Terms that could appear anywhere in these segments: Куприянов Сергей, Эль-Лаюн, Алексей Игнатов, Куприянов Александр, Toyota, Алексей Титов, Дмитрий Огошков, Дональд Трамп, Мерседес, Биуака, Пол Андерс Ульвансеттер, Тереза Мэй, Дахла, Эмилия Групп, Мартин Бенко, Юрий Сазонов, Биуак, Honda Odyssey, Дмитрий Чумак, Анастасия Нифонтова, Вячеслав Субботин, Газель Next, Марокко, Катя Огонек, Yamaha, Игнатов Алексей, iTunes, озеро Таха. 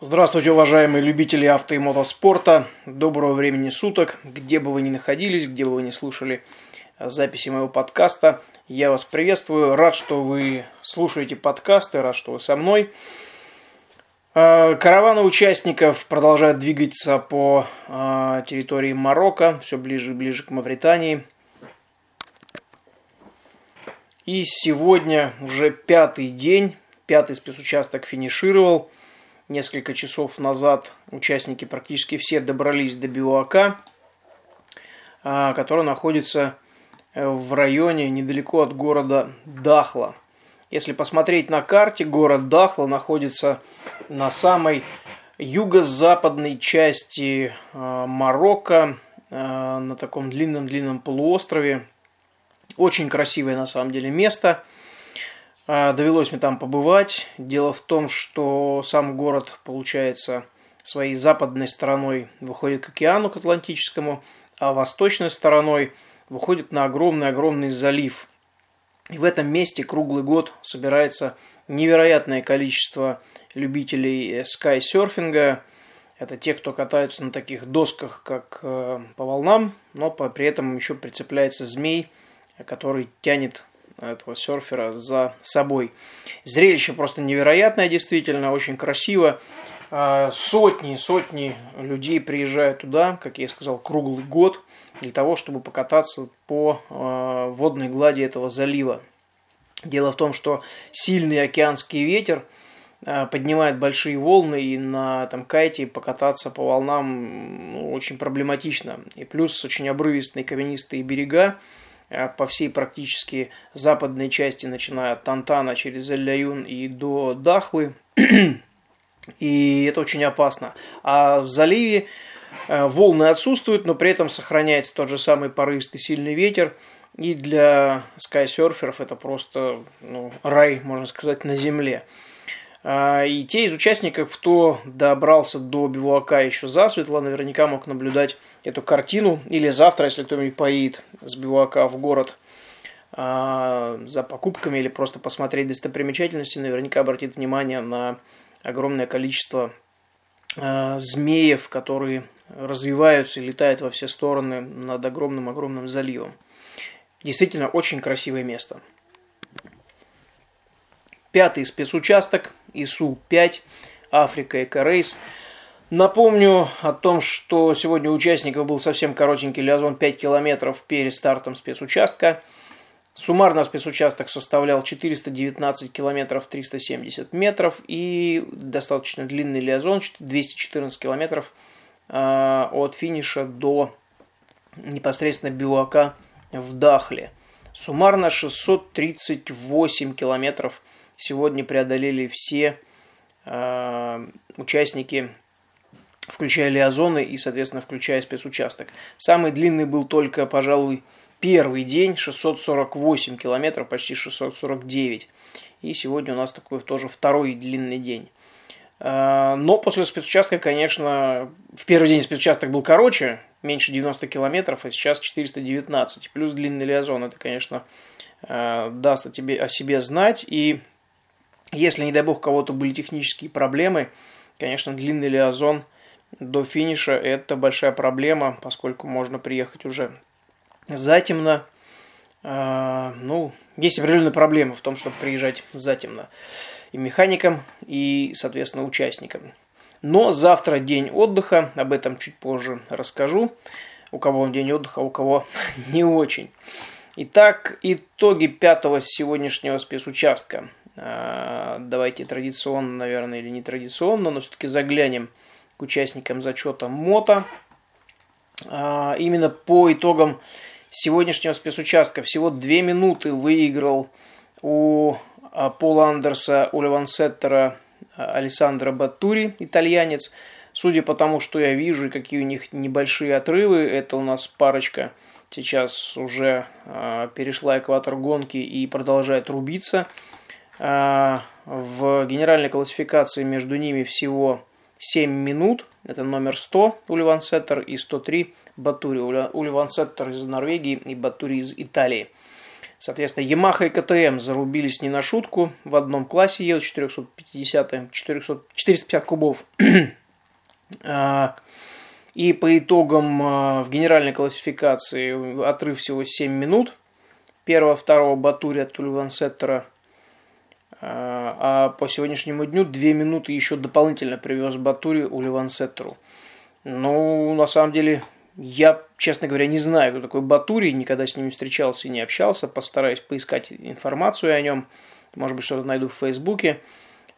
Здравствуйте, уважаемые любители авто и мотоспорта. Доброго времени суток. Где бы вы ни находились, где бы вы ни слушали записи моего подкаста, я вас приветствую. Рад, что вы слушаете подкасты, рад, что вы со мной. Караваны участников продолжают двигаться по территории Марокко, все ближе и ближе к Мавритании. И сегодня уже пятый день, пятый спецучасток финишировал. Несколько часов назад участники практически все добрались до Биуака, который находится в районе недалеко от города Дахла. Если посмотреть на карте, город Дахла находится на самой юго-западной части Марокко, на таком длинном-длинном полуострове. Очень красивое на самом деле место. Довелось мне там побывать. Дело в том, что сам город, получается, своей западной стороной выходит к океану, к Атлантическому, а восточной стороной выходит на огромный-огромный залив. И в этом месте круглый год собирается невероятное количество любителей скайсерфинга. Это те, кто катаются на таких досках, как по волнам, но при этом еще прицепляется змей, который тянет этого серфера за собой. Зрелище просто невероятное, действительно, очень красиво. Сотни людей приезжают туда, как я и сказал, круглый год, для того, чтобы покататься по водной глади этого залива. Дело в том, что сильный океанский ветер поднимает большие волны, и на кайте покататься по волнам очень проблематично. И плюс очень обрывистые каменистые берега по всей практически западной части, начиная от Тантана через Эль-Лаюн и до Дахлы. И это очень опасно. А в заливе волны отсутствуют, но при этом сохраняется тот же самый порывистый сильный ветер. И для скайсерферов это просто рай, можно сказать, на земле. И те из участников, кто добрался до Биуака еще засветло, наверняка мог наблюдать эту картину. Или завтра, если кто-нибудь поедет с Биуака в город за покупками или просто посмотреть достопримечательности, наверняка обратит внимание на огромное количество змеев, которые развиваются и летают во все стороны над огромным-огромным заливом. Действительно, очень красивое место. Пятый спецучасток, ИСУ-5, Африка Эко Рейс. Напомню о том, что сегодня у участников был совсем коротенький лиазон 5 километров перед стартом спецучастка. Суммарно спецучасток составлял 419 километров 370 метров и достаточно длинный лиазон 214 километров от финиша до непосредственно Биуака в Дахле. Суммарно 638 километров сегодня преодолели все участники, включая лиазоны и, соответственно, включая спецучасток. Самый длинный был только, пожалуй, первый день, 648 километров, почти 649. И сегодня у нас такой тоже второй длинный день. Но после спецучастка, конечно, в первый день спецучасток был короче, меньше 90 километров, а сейчас 419. Плюс длинный лиазон, это, конечно, даст о себе знать. И если, не дай бог, у кого-то были технические проблемы, конечно, длинный лиазон до финиша – это большая проблема, поскольку можно приехать уже затемно. Есть определенная проблема в том, чтобы приезжать затемно и механикам, и, соответственно, участникам. Но завтра день отдыха, об этом чуть позже расскажу. У кого он день отдыха, у кого не очень. Итак, итоги пятого сегодняшнего спецучастка. Давайте традиционно, наверное, или не традиционно, но все-таки заглянем к участникам зачета мото. Именно по итогам сегодняшнего спецучастка всего 2 минуты выиграл у Пола Андерса Ульвансеттера Алессандро Баттури, итальянец. Судя по тому, что я вижу и какие у них небольшие отрывы, это у нас парочка сейчас уже перешла экватор гонки и продолжает рубиться. В генеральной классификации между ними всего 7 минут. Это номер 100 Ульвансеттер и 103 Баттури. Ульвансеттер из Норвегии и Баттури из Италии. Соответственно, Yamaha и КТМ зарубились не на шутку. В одном классе едут 450 кубов. И по итогам в генеральной классификации отрыв всего 7 минут. Первого, второго Баттури от Ульвансеттера. А по сегодняшнему дню 2 минуты еще дополнительно привез Баттури Ульвансеттеру. Ну, на самом деле, я, честно говоря, не знаю, кто такой Баттури, никогда с ним не встречался и не общался. Постараюсь поискать информацию о нем, может быть, что-то найду в Фейсбуке.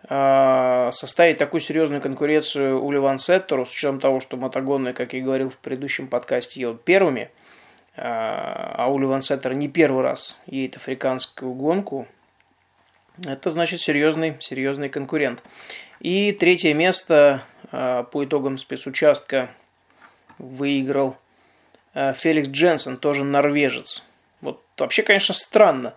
Составить такую серьезную конкуренцию Ульвансеттеру, с учетом того, что мотогонные, как я говорил в предыдущем подкасте, едут первыми, а Ульвансеттер не первый раз едет африканскую гонку, это значит серьезный конкурент. И третье место по итогам спецучастка выиграл Феликс Дженсен, тоже норвежец. Вот вообще, конечно, странно.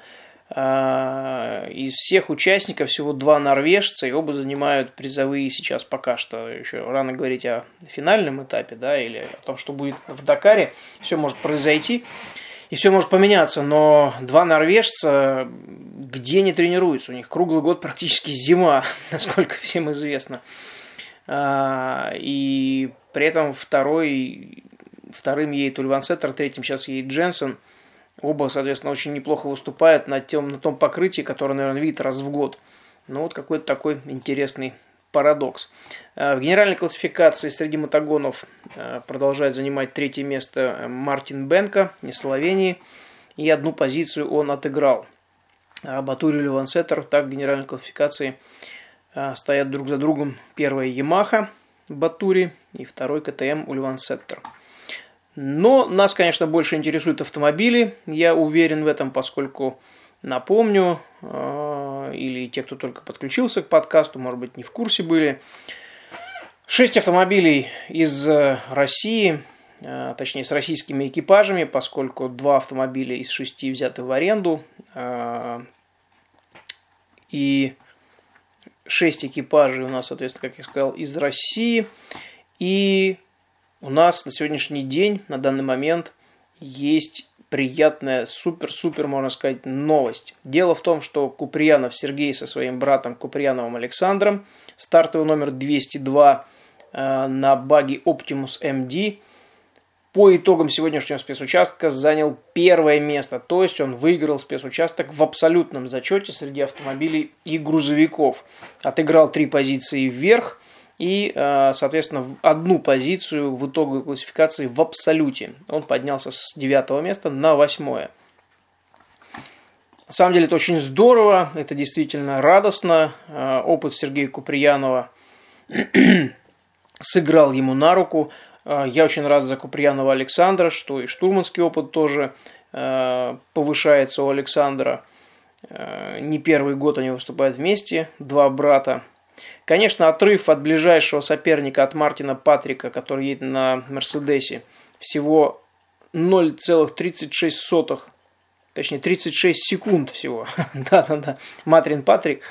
Из всех участников всего 2 норвежца, и оба занимают призовые сейчас пока что. Еще рано говорить о финальном этапе, да, или о том, что будет в Дакаре. Все может произойти. И все может поменяться, но 2 норвежца где не тренируются. У них круглый год практически зима, насколько всем известно. И при этом вторым едет Ульвансеттер, третьим сейчас едет Дженсен. Оба, соответственно, очень неплохо выступают на том покрытии, которое, наверное, видит раз в год. Ну вот какой-то такой интересный парадокс. В генеральной классификации среди мотогонов продолжает занимать третье место Мартин Бенко из Словении. И одну позицию он отыграл. А Баттури и Ульвансеттер так в генеральной классификации стоят друг за другом. Первая Yamaha Баттури и второй КТМ Ульвансеттер. Но нас, конечно, больше интересуют автомобили. Я уверен в этом, поскольку... Напомню, или те, кто только подключился к подкасту, может быть, не в курсе были. 6 автомобилей из России, точнее, с российскими экипажами, поскольку 2 автомобиля из 6 взяты в аренду. И 6 экипажей у нас, соответственно, как я сказал, из России. И у нас на сегодняшний день, на данный момент, есть... приятная, супер-супер, можно сказать, новость. Дело в том, что Куприянов Сергей со своим братом Куприяновым Александром, стартовый номер 202 на баге OptimusMD, по итогам сегодняшнего спецучастка занял первое место. То есть он выиграл спецучасток в абсолютном зачете среди автомобилей и грузовиков. Отыграл 3 позиции вверх. И, соответственно, одну позицию в итоговой классификации в абсолюте. Он поднялся с 9 места на 8. На самом деле это очень здорово, это действительно радостно. Опыт Сергея Куприянова сыграл ему на руку. Я очень рад за Куприянова Александра, что и штурманский опыт тоже повышается у Александра. Не первый год они выступают вместе, 2 брата. Конечно, отрыв от ближайшего соперника, от Мартина Патрика, который едет на Мерседесе, всего 0,36, точнее 36 секунд всего. Да-да-да, Мартин Патрик,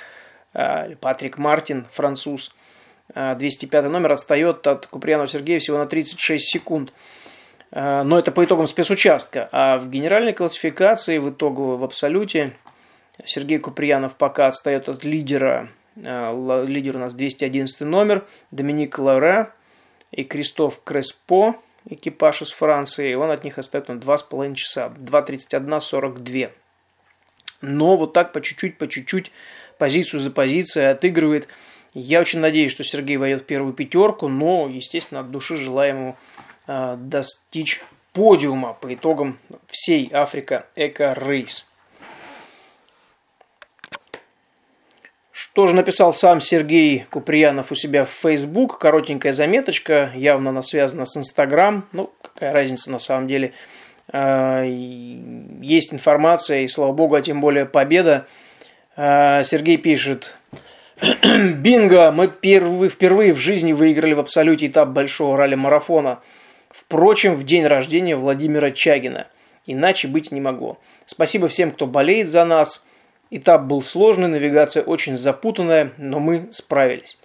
Патрик Мартин, француз, 205 номер, отстает от Куприянова Сергея всего на 36 секунд. Но это по итогам спецучастка. А в генеральной классификации, в итоговой, в абсолюте, Сергей Куприянов пока отстает от лидера. Лидер у нас 211 номер Доминик Лоре и Кристоф Креспо, экипаж из Франции. Он от них отстает на 2,5 часа, 2:31:42. Но вот так по чуть-чуть, позицию за позицией отыгрывает. Я очень надеюсь, что Сергей войдет в первую 5, но, естественно, от души желаю ему достичь подиума по итогам всей Африка Эко Рейс. Что же написал сам Сергей Куприянов у себя в Facebook? Коротенькая заметочка, явно она связана с Instagram. Ну, какая разница на самом деле. Есть информация, и слава богу, а тем более победа. Сергей пишет: «Бинго! Мы впервые в жизни выиграли в абсолюте этап большого ралли-марафона. Впрочем, в день рождения Владимира Чагина. Иначе быть не могло. Спасибо всем, кто болеет за нас. Этап был сложный, навигация очень запутанная, но мы справились.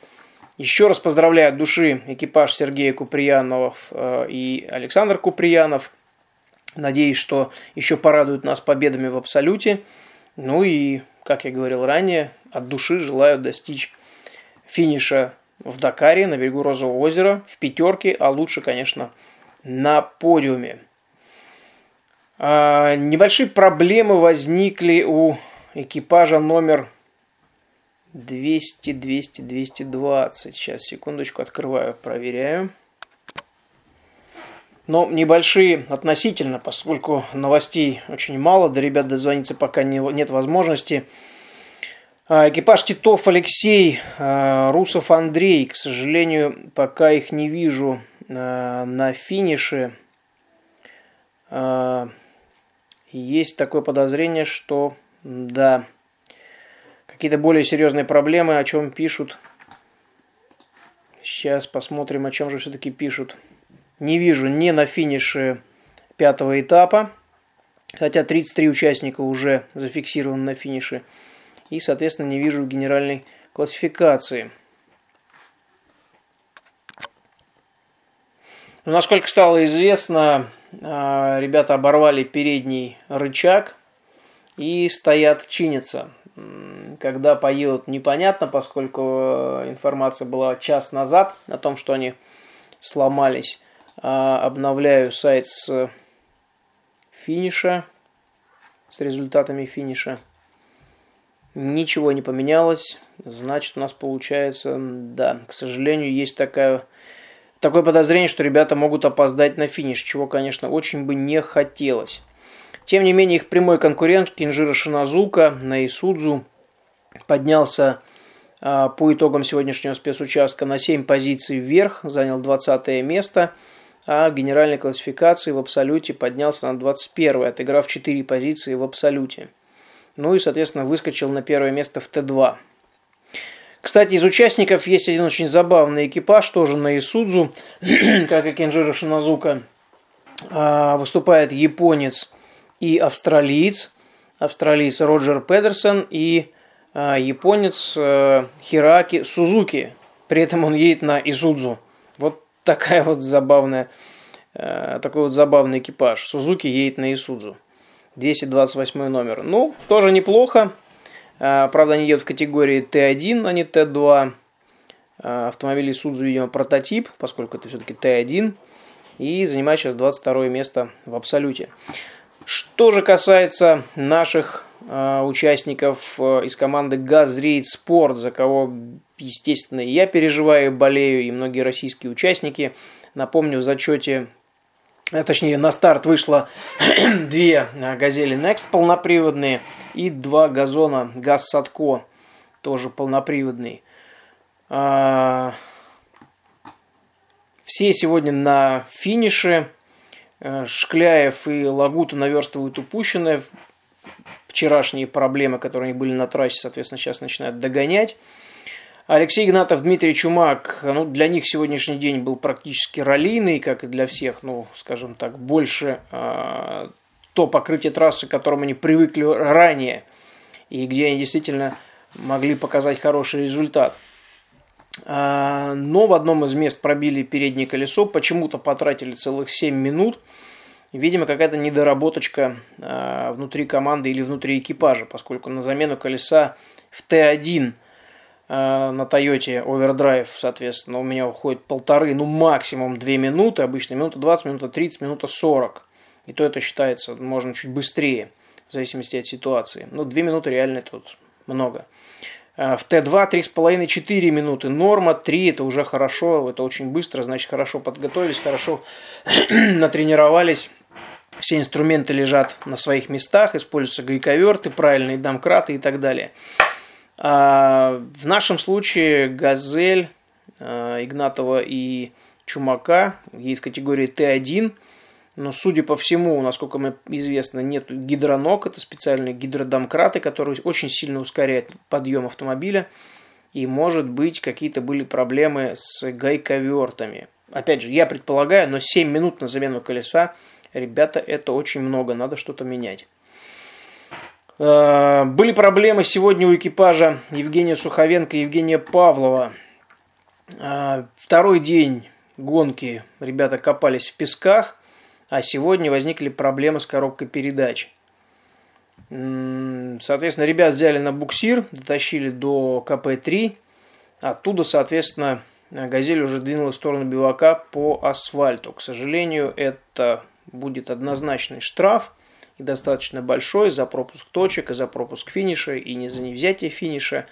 Еще раз поздравляю от души экипаж Сергея Куприянова и Александр Куприянов. Надеюсь, что еще порадуют нас победами в абсолюте. Ну и, как я говорил ранее, от души желаю достичь финиша в Дакаре, на берегу Розового озера, в пятерке, а лучше, конечно, на подиуме. Небольшие проблемы возникли у экипажа номер 200-200-220. Сейчас, секундочку, открываю, проверяю. Но небольшие относительно, поскольку новостей очень мало, до ребят дозвониться пока нет возможности. Экипаж Титов Алексей, Русов Андрей, к сожалению, пока их не вижу на финише. Есть такое подозрение, что, да, какие-то более серьезные проблемы, о чем пишут. Сейчас посмотрим, о чем же все-таки пишут. Не вижу ни на финише пятого этапа, хотя 33 участника уже зафиксированы на финише. И, соответственно, не вижу в генеральной классификации. Но, насколько стало известно, ребята оборвали передний рычаг и стоят, чинятся. Когда поедут, непонятно, поскольку информация была час назад о том, что они сломались. Обновляю сайт с финиша, с результатами финиша. Ничего не поменялось. Значит, у нас получается, да, к сожалению, есть такое подозрение, что ребята могут опоздать на финиш, чего, конечно, очень бы не хотелось. Тем не менее, их прямой конкурент Кэндзиро Синодзука на Исудзу поднялся по итогам сегодняшнего спецучастка на 7 позиций вверх, занял 20 место, а в генеральной классификации в абсолюте поднялся на 21, отыграв 4 позиции в абсолюте. Ну и, соответственно, выскочил на первое место в Т2. Кстати, из участников есть один очень забавный экипаж, тоже на Исудзу, как и Кэндзиро Синодзука. Выступает японец и австралиец. Австралиец Роджер Педерсон и японец Хираки Сузуки. При этом он едет на Исудзу. Вот такая вот забавный экипаж. Сузуки едет на Исудзу. 228 номер. Ну, тоже неплохо. Правда, они едут в категории Т1, а не Т2. Автомобиль Исудзу, видимо, прототип, поскольку это все-таки Т1. И занимает сейчас 22 место в абсолюте. Что же касается наших участников из команды «Газрейд Спорт», за кого, естественно, и я переживаю, болею, и многие российские участники. Напомню, в зачете... Точнее, на старт вышло 2 «Газели Next» полноприводные и 2 «Газона» «Газ Садко» тоже полноприводный. Все сегодня на финише. Шкляев и Лагута наверстывают упущенные. Вчерашние проблемы, которые были на трассе, соответственно, сейчас начинают догонять. Алексей Игнатов, Дмитрий Чумак, ну, для них сегодняшний день был практически раллийный, как и для всех, ну, скажем так, больше то покрытие трассы, к которому они привыкли ранее, и где они действительно могли показать хороший результат. Но в одном из мест пробили переднее колесо, почему-то потратили целых 7 минут. Видимо, какая-то недоработочка внутри команды или внутри экипажа, поскольку на замену колеса в Т1 на Toyota Overdrive, соответственно, у меня уходит 1,5, ну максимум 2 минуты. Обычно минута 20, минута 30, минута 40. И то это считается, можно чуть быстрее, в зависимости от ситуации. Но 2 минуты реально тут много. В Т2 3,5, 4 минуты. Норма 3, это уже хорошо, это очень быстро. Значит, хорошо подготовились, хорошо натренировались. Все инструменты лежат на своих местах. Используются гайковерты, правильные домкраты и так далее. В нашем случае «Газель» Игнатова и Чумака едет в категории Т1, но, судя по всему, насколько мне известно, нет гидроног, это специальные гидродомкраты, которые очень сильно ускоряют подъем автомобиля, и, может быть, какие-то были проблемы с гайковертами. Опять же, я предполагаю, но 7 минут на замену колеса, ребята, это очень много, надо что-то менять. Были проблемы сегодня у экипажа Евгения Суховенко и Евгения Павлова. Второй день гонки ребята копались в песках. а сегодня возникли проблемы с коробкой передач. Соответственно, ребят взяли на буксир, дотащили до КП-3. Оттуда, соответственно, «Газель» уже двинулась в сторону Биуака по асфальту. К сожалению, это будет однозначный штраф, и достаточно большой, за пропуск точек, и за пропуск финиша, и не за невзятие финиша.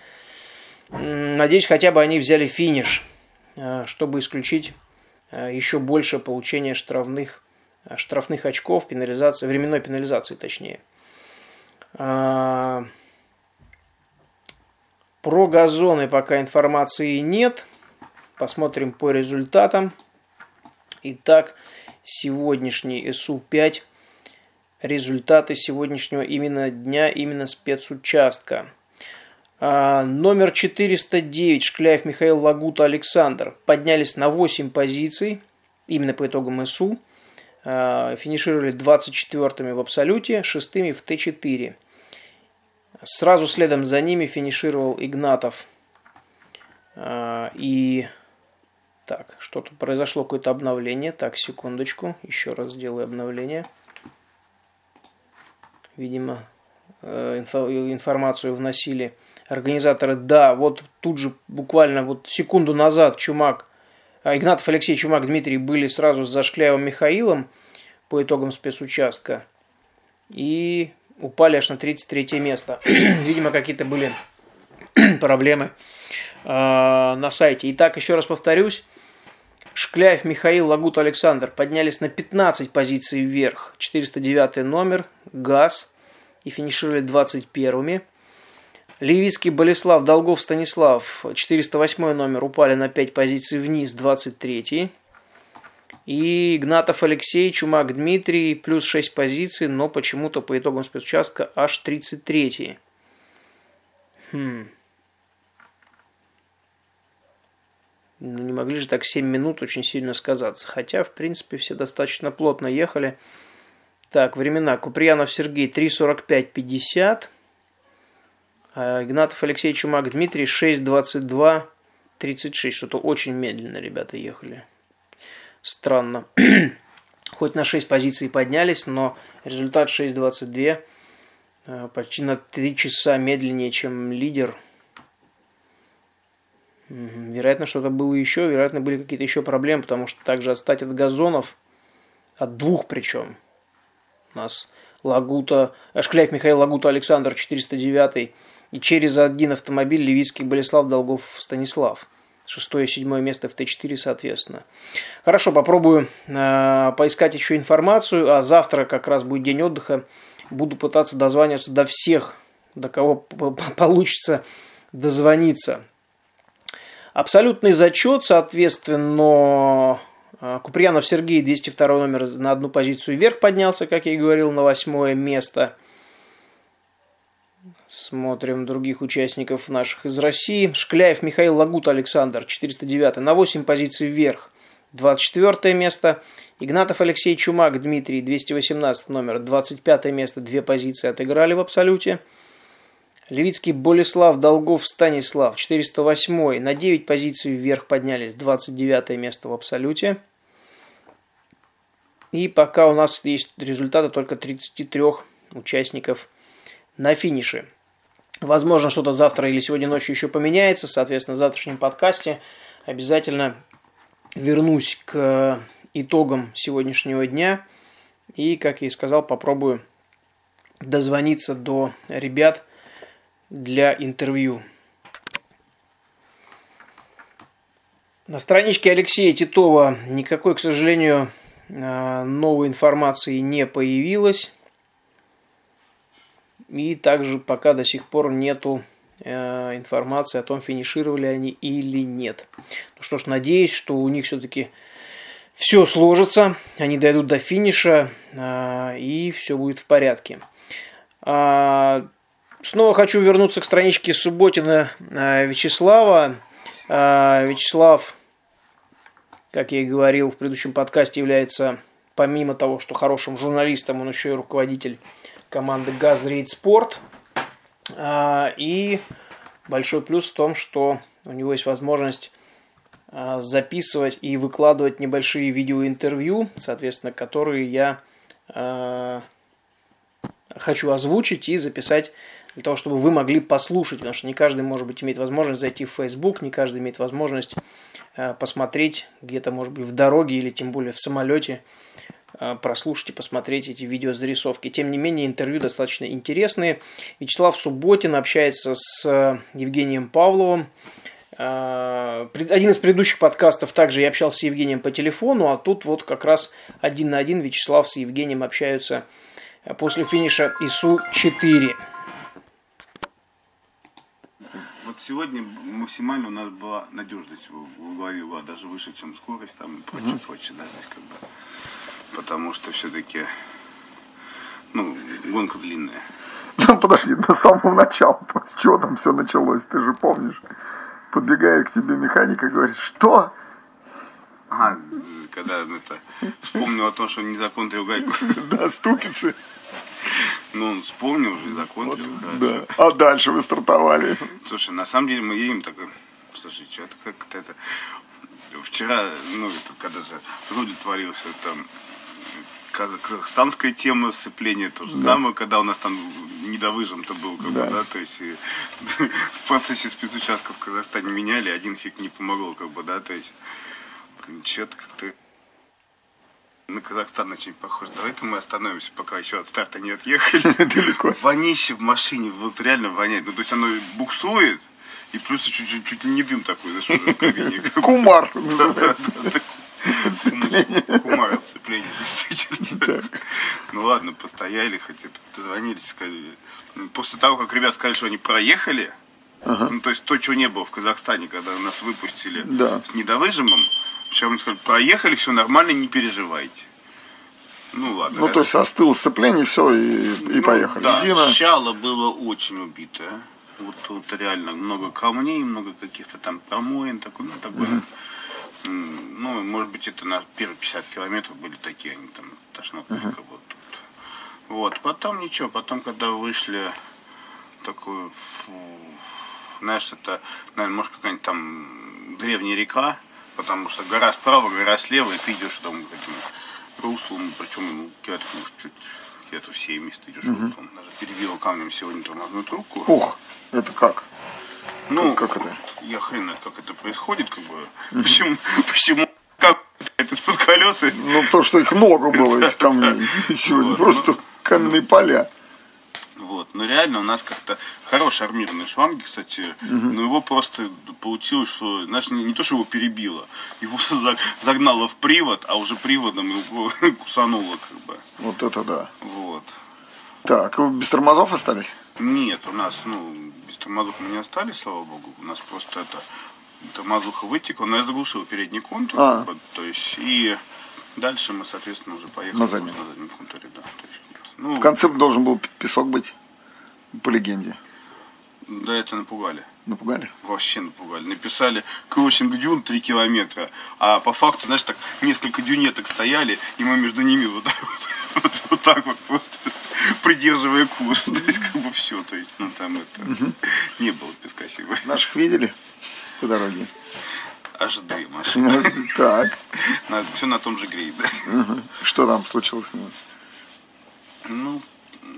Надеюсь, хотя бы они взяли финиш, чтобы исключить еще больше получения штрафных очков, пенализации, временной пенализации точнее. Про газоны пока информации нет. Посмотрим по результатам. Итак, сегодняшний ИСУ-5. Результаты сегодняшнего именно дня, именно спецучастка. Номер 409. Шкляев Михаил, Лагута Александр. Поднялись на 8 позиций. Именно по итогам ИСУ. Финишировали 24-ми в абсолюте, 6-ми в Т4. Сразу следом за ними финишировал Игнатов. И так, что-то произошло, какое-то обновление. Так, секундочку. Еще раз сделаю обновление. Видимо, информацию вносили организаторы. Да, вот тут же буквально вот секунду назад Чумак, Игнатов Алексей, Чумак Дмитрий были сразу за Шкляевым Михаилом по итогам спецучастка. И упали аж на 33 место. Видимо, какие-то были проблемы на сайте. Итак, еще раз повторюсь. Шкляев Михаил, Лагут Александр поднялись на 15 позиций вверх. 409 номер, ГАЗ. И финишировали 21-ми. Левицкий, Болеслав, Долгов, Станислав. 408 номер упали на 5 позиций вниз, 23-й. И Игнатов Алексей, Чумак Дмитрий, плюс 6 позиций, но почему-то по итогам спецучастка аж 33-й. Ну, не могли же так 7 минут очень сильно сказаться. Хотя, в принципе, все достаточно плотно ехали. Так, времена. Куприянов Сергей 3.45.50. Игнатов Алексей, Чумак Дмитрий 6.22.36. Что-то очень медленно ребята ехали. Странно. Хоть на 6 позиций поднялись, но результат 6.22. Почти на 3 часа медленнее, чем лидер. Вероятно, что-то было еще. Вероятно, были какие-то еще проблемы, потому что также отстать от газонов, от двух причем. У нас Лагута, Шкляев Михаил, Лагута Александр, 409 и через один автомобиль Левицкий, Болеслав, Долгов, Станислав. 6 и 7 место в Т4, соответственно. Хорошо, попробую поискать еще информацию. А завтра как раз будет день отдыха. Буду пытаться дозваниваться до всех, до кого получится дозвониться. Абсолютный зачет, соответственно, Куприянов Сергей, 202 номер, на одну позицию вверх поднялся, как я и говорил, на 8 место. Смотрим других участников наших из России. Шкляев Михаил, Лагута Александр, 409 на 8 позиций вверх, 24 место. Игнатов Алексей, Чумак Дмитрий, 218 номер, 25 место, 2 позиции отыграли в абсолюте. Левицкий, Болеслав, Долгов, Станислав, 408-й. На 9 позиций вверх поднялись, 29-е место в абсолюте. И пока у нас есть результаты только 33 участников на финише. Возможно, что-то завтра или сегодня ночью еще поменяется. Соответственно, в завтрашнем подкасте обязательно вернусь к итогам сегодняшнего дня. И, как я и сказал, попробую дозвониться до ребят для интервью. На страничке Алексея Титова никакой, к сожалению, новой информации не появилось. И также пока до сих пор нету информации о том, финишировали они или нет. Ну что ж, надеюсь, что у них все-таки все сложится. Они дойдут до финиша и все будет в порядке. Снова хочу вернуться к страничке Субботина Вячеслава. Вячеслав, как я и говорил в предыдущем подкасте, является, помимо того, что хорошим журналистом, он еще и руководитель команды «Газрейд Спорт». И большой плюс в том, что у него есть возможность записывать и выкладывать небольшие видеоинтервью, соответственно, которые я хочу озвучить и записать для того, чтобы вы могли послушать, потому что не каждый, может быть, имеет возможность зайти в Facebook, не каждый имеет возможность посмотреть где-то, может быть, в дороге или тем более в самолете, прослушать и посмотреть эти видеозарисовки. Тем не менее, интервью достаточно интересные. Вячеслав Субботин общается с Евгением Павловым. Один из предыдущих подкастов также я общался с Евгением по телефону, а тут вот как раз один на один Вячеслав с Евгением общаются после финиша ИСУ-4. Вот сегодня максимально у нас была надежность в голове, была даже выше, чем скорость, там, прочее, прочее, да, как бы. Потому что все-таки, гонка длинная. Ну, подожди, с самого начала, с чего там все началось, ты же помнишь? Подбегает к тебе механик и говорит, что? Когда вспомнил о том, что не закон треугольку. Да, ступицы. Он вспомнил уже закон треугольку. А дальше вы стартовали. Слушай, на самом деле мы едем такой, слушай, что-то как-то это... Вчера, когда же вроде творился там казахстанская тема сцепления, то же самое, когда у нас там недовыжим-то был, то есть в процессе спецучастков в Казахстане меняли, один фиг не помогал, то есть что-то как-то на Казахстан очень похоже. Давай-ка мы остановимся, пока еще от старта не отъехали далеко. Вонище в машине, вот реально воняет, то есть оно буксует. И плюс чуть ли не дым такой зашел в кабине. Кумар. Кумар сцепление, действительно. Ну ладно, постояли, хотя дозвонились, сказали. После того, как ребят сказали, что они проехали, то есть то, чего не было в Казахстане, когда нас выпустили с недовыжимом, причем они сказали, проехали, все нормально, не переживайте. Ну ладно. То есть остыло сцепление, все, и поехали. Да, начало было очень убитое. Вот тут реально много камней, много каких-то там промоин, такой. Может быть, это на первые 50 километров были такие, они там тошнотные, вот тут. Вот, потом ничего, когда вышли, такой, может, какая-нибудь там древняя река, потому что гора справа, гора слева, и ты идешь там к этим руслам, причем километров, может, чуть... Это все места идешь. Даже перебил камнем сегодня тормозную трубку. Ух, это как? Как это? Я хрен знает, как это происходит, Почему? Как это из-под колес? То, что их много было, этих камней. Сегодня просто каменные поля. Реально у нас как-то хороший армированный шланг, кстати, но его просто получилось, что, не то, что его перебило, его загнало в привод, а уже приводом его кусануло, Вот это да. Так, вы без тормозов остались? Нет, у нас, без тормозов мы не остались, слава богу, у нас просто тормозуха вытекла, но я заглушил передний контур, то есть, и дальше мы, соответственно, уже поехали на заднем контуре, В конце должен был песок быть, по легенде. Да, это напугали. Напугали? Вообще напугали. Написали кроссинг дюн 3 километра, а по факту, несколько дюнеток стояли, и мы между ними вот так вот просто придерживая курс. То есть, все. То есть, не было песка сегодня. Наших видели по дороге? Ажды машина. Так. Все на том же грейде. Что там случилось с ним?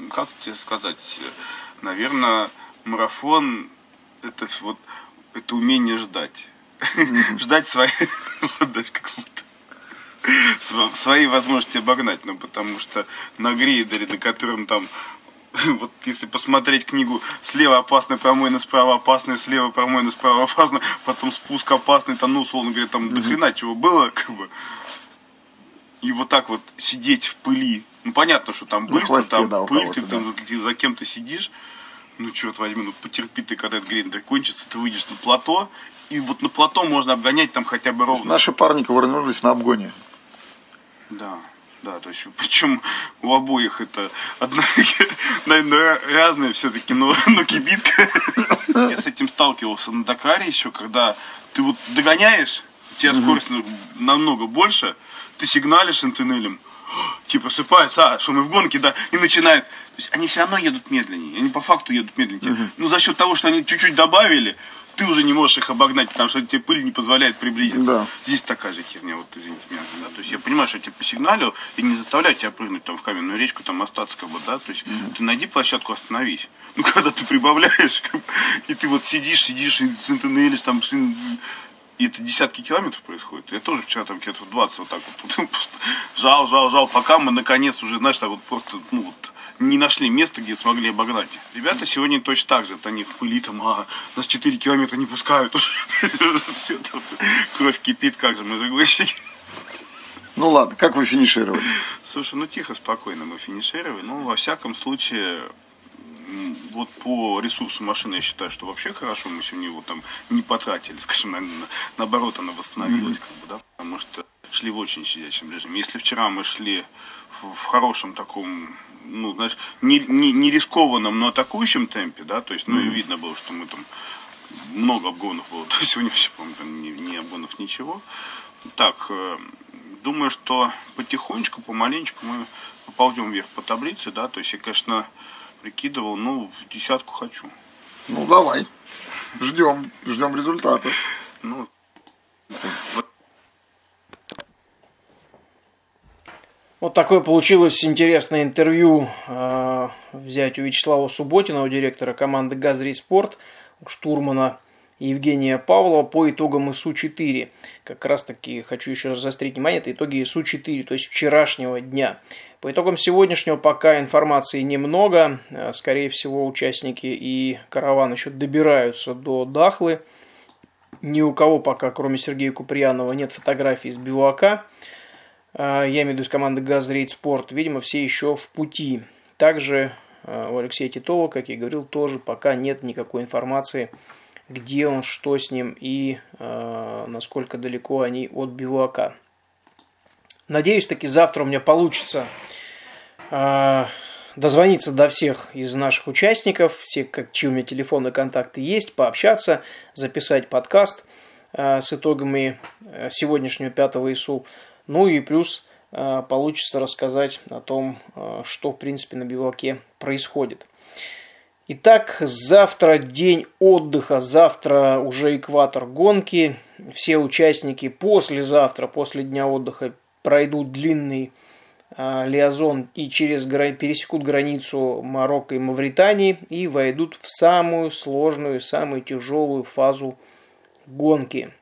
Как тебе сказать, наверное, марафон – это умение ждать. Ждать свои возможности обогнать. Потому что на грейдере, на котором там, если посмотреть книгу «Слева опасно, промойно, справа опасно, слева промойно, справа опасно», потом спуск опасный, условно говоря, до хрена чего было, И сидеть в пыли. Понятно, что там быстро, хвосте, там пыль, ты там за кем-то сидишь. Черт возьми, потерпи ты, когда этот грейдер кончится, ты выйдешь на плато, и на плато можно обгонять там хотя бы ровно. Наши парни вернулись на обгоне. Да, то есть, причем у обоих это одна, наверное, разная все-таки, но кибитка. Я с этим сталкивался на Дакаре еще, когда ты догоняешь, у тебя скорость намного больше, ты сигналишь антеннелем, просыпается, что мы в гонке, и начинают. То есть они все равно едут медленнее. Они по факту едут медленнее. За счет того, что они чуть-чуть добавили, ты уже не можешь их обогнать, потому что тебе пыль не позволяет приблизиться. Да. Здесь такая же херня, вот извините меня. Да. То есть я понимаю, что я тебе посигналю и не заставляю тебя прыгнуть там в каменную речку, там остаться как бы, да. То есть ты найди площадку, остановись. Ну когда ты прибавляешь, и ты вот сидишь, и центенелишь там. И это десятки километров происходит. Я тоже вчера там где-то 20 вот так вот жал, пока мы наконец уже, знаешь, так вот просто, ну вот, не нашли места, где смогли обогнать. Ребята сегодня точно так же. Вот они в пыли там, нас 4 километра не пускают. Все там, кровь кипит, как же мы жиглыщики. Ну ладно, как вы финишировали? Слушай, ну тихо, спокойно мы финишировали. Ну, во всяком случае... Вот по ресурсу машины я считаю, что вообще хорошо мы сегодня его там не потратили, скажем, наоборот она восстановилась, как бы, да, потому что шли в очень щадящем режиме. Если вчера мы шли в хорошем таком, ну, знаешь, не рискованном, но атакующем темпе, да, то есть, ну, и видно было, что мы там много обгонов было, то есть сегодня вообще, по-моему, там ни обгонов, ничего. Так, думаю, что потихонечку, помаленечку мы поползем вверх по таблице, да, то есть, я, конечно, прикидывал, ну, в десятку хочу. Ну, давай. Ждем результата. Ну. Вот такое получилось интересное интервью взять у Вячеслава Субботина, у директора команды «Газрейд Спорт», у штурмана Евгения Павлова по итогам ИСУ-4. Как раз таки хочу еще раз заострить внимание, это итоги ИСУ-4, то есть вчерашнего дня. По итогам сегодняшнего пока информации немного. Скорее всего, участники и караван еще добираются до Дахлы. Ни у кого пока, кроме Сергея Куприянова, нет фотографий с Биуака. Я имею в виду из команды «Газрейд Спорт». Видимо, все еще в пути. Также у Алексея Титова, как я и говорил, тоже пока нет никакой информации, где он, что с ним и насколько далеко они от Биуака. Надеюсь, таки завтра у меня получится дозвониться до всех из наших участников, все, чьи у меня телефоны и контакты есть, пообщаться, записать подкаст с итогами сегодняшнего 5-го ИСУ. Ну и плюс получится рассказать о том, что, в принципе, на Биуаке происходит. Итак, завтра день отдыха, завтра уже экватор гонки. Все участники послезавтра, после дня отдыха, пройдут длинный лиазон и пересекут границу Марокко и Мавритании и войдут в самую сложную, самую тяжелую фазу гонки.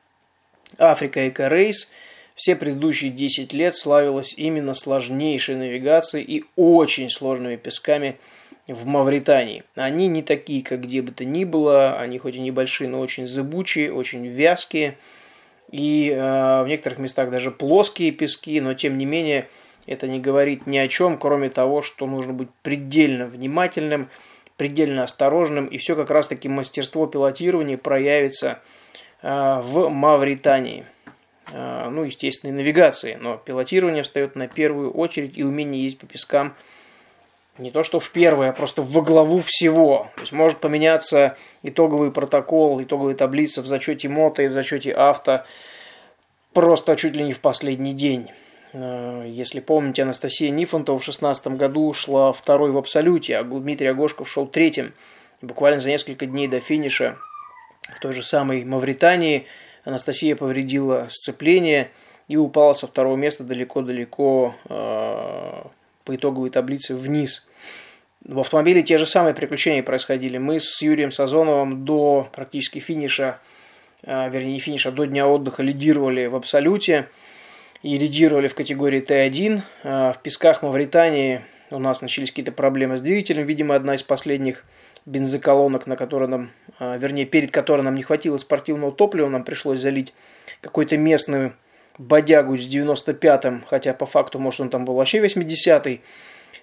Африка Эко Рейс все предыдущие 10 лет славилась именно сложнейшей навигацией и очень сложными песками в Мавритании. Они не такие, как где бы то ни было, они хоть и небольшие, но очень зыбучие, очень вязкие. И в некоторых местах даже плоские пески, но тем не менее это не говорит ни о чем, кроме того, что нужно быть предельно внимательным, предельно осторожным. И все как раз таки мастерство пилотирования проявится в Мавритании. Ну, естественно, и навигации, но пилотирование встает на первую очередь и умение ездить по пескам не то что в первое, а просто во главу всего. То есть может поменяться итоговый протокол, итоговые таблицы в зачете мото и в зачете авто просто чуть ли не в последний день. Если помните, Анастасия Нифонтова в 2016 году шла второй в абсолюте, а Дмитрий Огошков шел третьим. И буквально за несколько дней до финиша в той же самой Мавритании Анастасия повредила сцепление и упала со второго места далеко-далеко по итоговой таблице вниз. В автомобиле те же самые приключения происходили. Мы с Юрием Сазоновым до практически финиша, вернее не финиша, до дня отдыха лидировали в абсолюте и лидировали в категории Т1. В песках Мавритании у нас начались какие-то проблемы с двигателем. Видимо, одна из последних бензоколонок, на которой нам, вернее, перед которой нам не хватило спортивного топлива, нам пришлось залить какой-то местную бодягу с 95-м, хотя по факту, может, он там был вообще 80-й.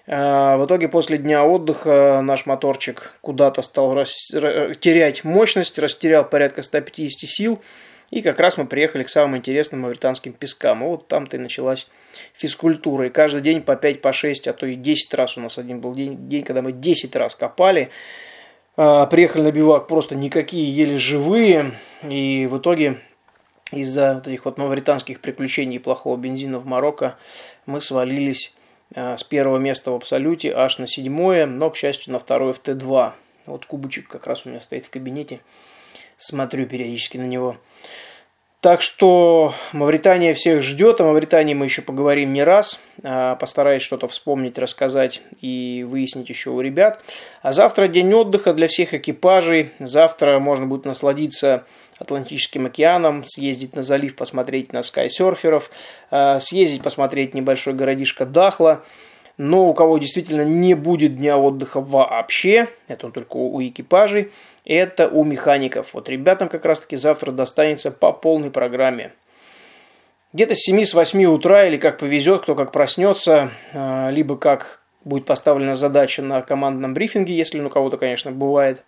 В итоге после дня отдыха наш моторчик куда-то стал терять мощность, растерял порядка 150 сил, и как раз мы приехали к самым интересным мавританским пескам. И вот там-то и началась физкультура. И каждый день по 5, по 6, а то и 10 раз у нас один был день, когда мы 10 раз копали. Приехали на бивак просто никакие, еле живые, и в итоге... Из-за вот этих вот мавританских приключений и плохого бензина в Марокко мы свалились с первого места в абсолюте аж на 7-е, но, к счастью, на 2-е в Т2. Вот кубочек как раз у меня стоит в кабинете. смотрю периодически на него. Так что Мавритания всех ждет, о Мавритании мы еще поговорим не раз. Постараюсь что-то вспомнить, рассказать и выяснить еще у ребят. А завтра день отдыха для всех экипажей. Завтра можно будет насладиться Атлантическим океаном, съездить на залив, посмотреть на скайсерферов, съездить посмотреть небольшой городишко Дахла. Но у кого действительно не будет дня отдыха вообще, это он только у экипажей, это у механиков. Вот ребятам как раз-таки завтра достанется по полной программе. Где-то с 7, с 8 утра, или как повезет, кто как проснется, либо как будет поставлена задача на командном брифинге, если у кого-то, конечно, бывает,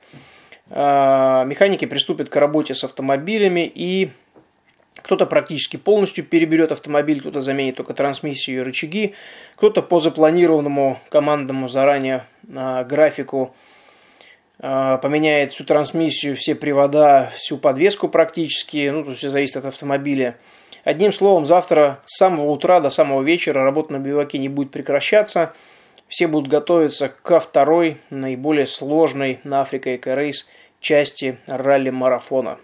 механики приступят к работе с автомобилями, и кто-то практически полностью переберет автомобиль, кто-то заменит только трансмиссию и рычаги, кто-то по запланированному командному заранее графику поменяет всю трансмиссию, все привода, всю подвеску практически, ну, тут все зависит от автомобиля. Одним словом, завтра с самого утра до самого вечера работа на Биуаке не будет прекращаться, все будут готовиться ко второй, наиболее сложной на Африка Эко Рейс части ралли-марафона.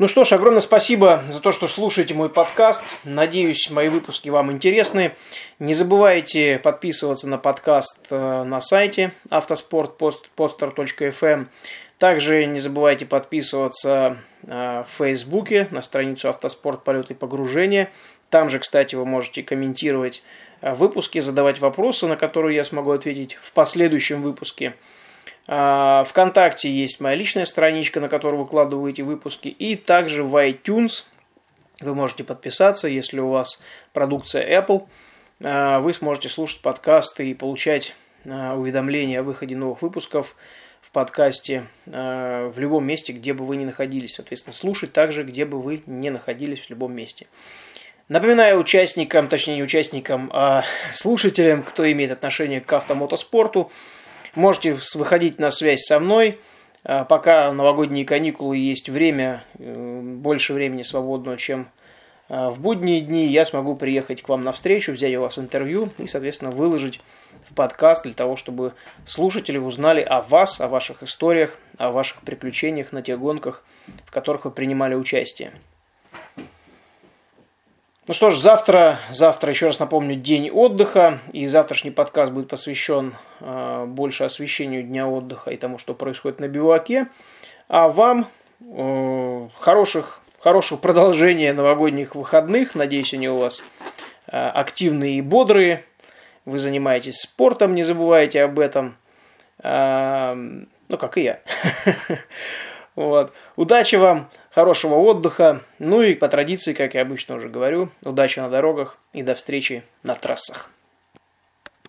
Ну что ж, огромное спасибо за то, что слушаете мой подкаст. Надеюсь, мои выпуски вам интересны. Не забывайте подписываться на подкаст на сайте автоспорт.podster.fm. Также не забывайте подписываться в Фейсбуке на страницу «Автоспорт. Полеты и погружения». Там же, кстати, вы можете комментировать выпуски, задавать вопросы, на которые я смогу ответить в последующем выпуске. ВКонтакте есть моя личная страничка, на которую выкладываю эти выпуски. И также в iTunes вы можете подписаться, если у вас продукция Apple. Вы сможете слушать подкасты и получать уведомления о выходе новых выпусков в подкасте в любом месте, где бы вы ни находились. Соответственно, слушать также, где бы вы ни находились, в любом месте. Напоминаю участникам, точнее не участникам, а слушателям, кто имеет отношение к автомотоспорту, можете выходить на связь со мной. Пока новогодние каникулы, есть время, больше времени свободного, чем в будние дни, я смогу приехать к вам навстречу, взять у вас интервью и, соответственно, выложить в подкаст для того, чтобы слушатели узнали о вас, о ваших историях, о ваших приключениях на тех гонках, в которых вы принимали участие. Ну что ж, завтра, еще раз напомню, день отдыха, и завтрашний подкаст будет посвящен больше освещению дня отдыха и тому, что происходит на Биуаке. А вам хорошего продолжения новогодних выходных. Надеюсь, они у вас активные и бодрые. Вы занимаетесь спортом, не забывайте об этом. Ну, как и я. Вот. Удачи вам, хорошего отдыха, ну и по традиции, как я обычно уже говорю, удачи на дорогах и до встречи на трассах.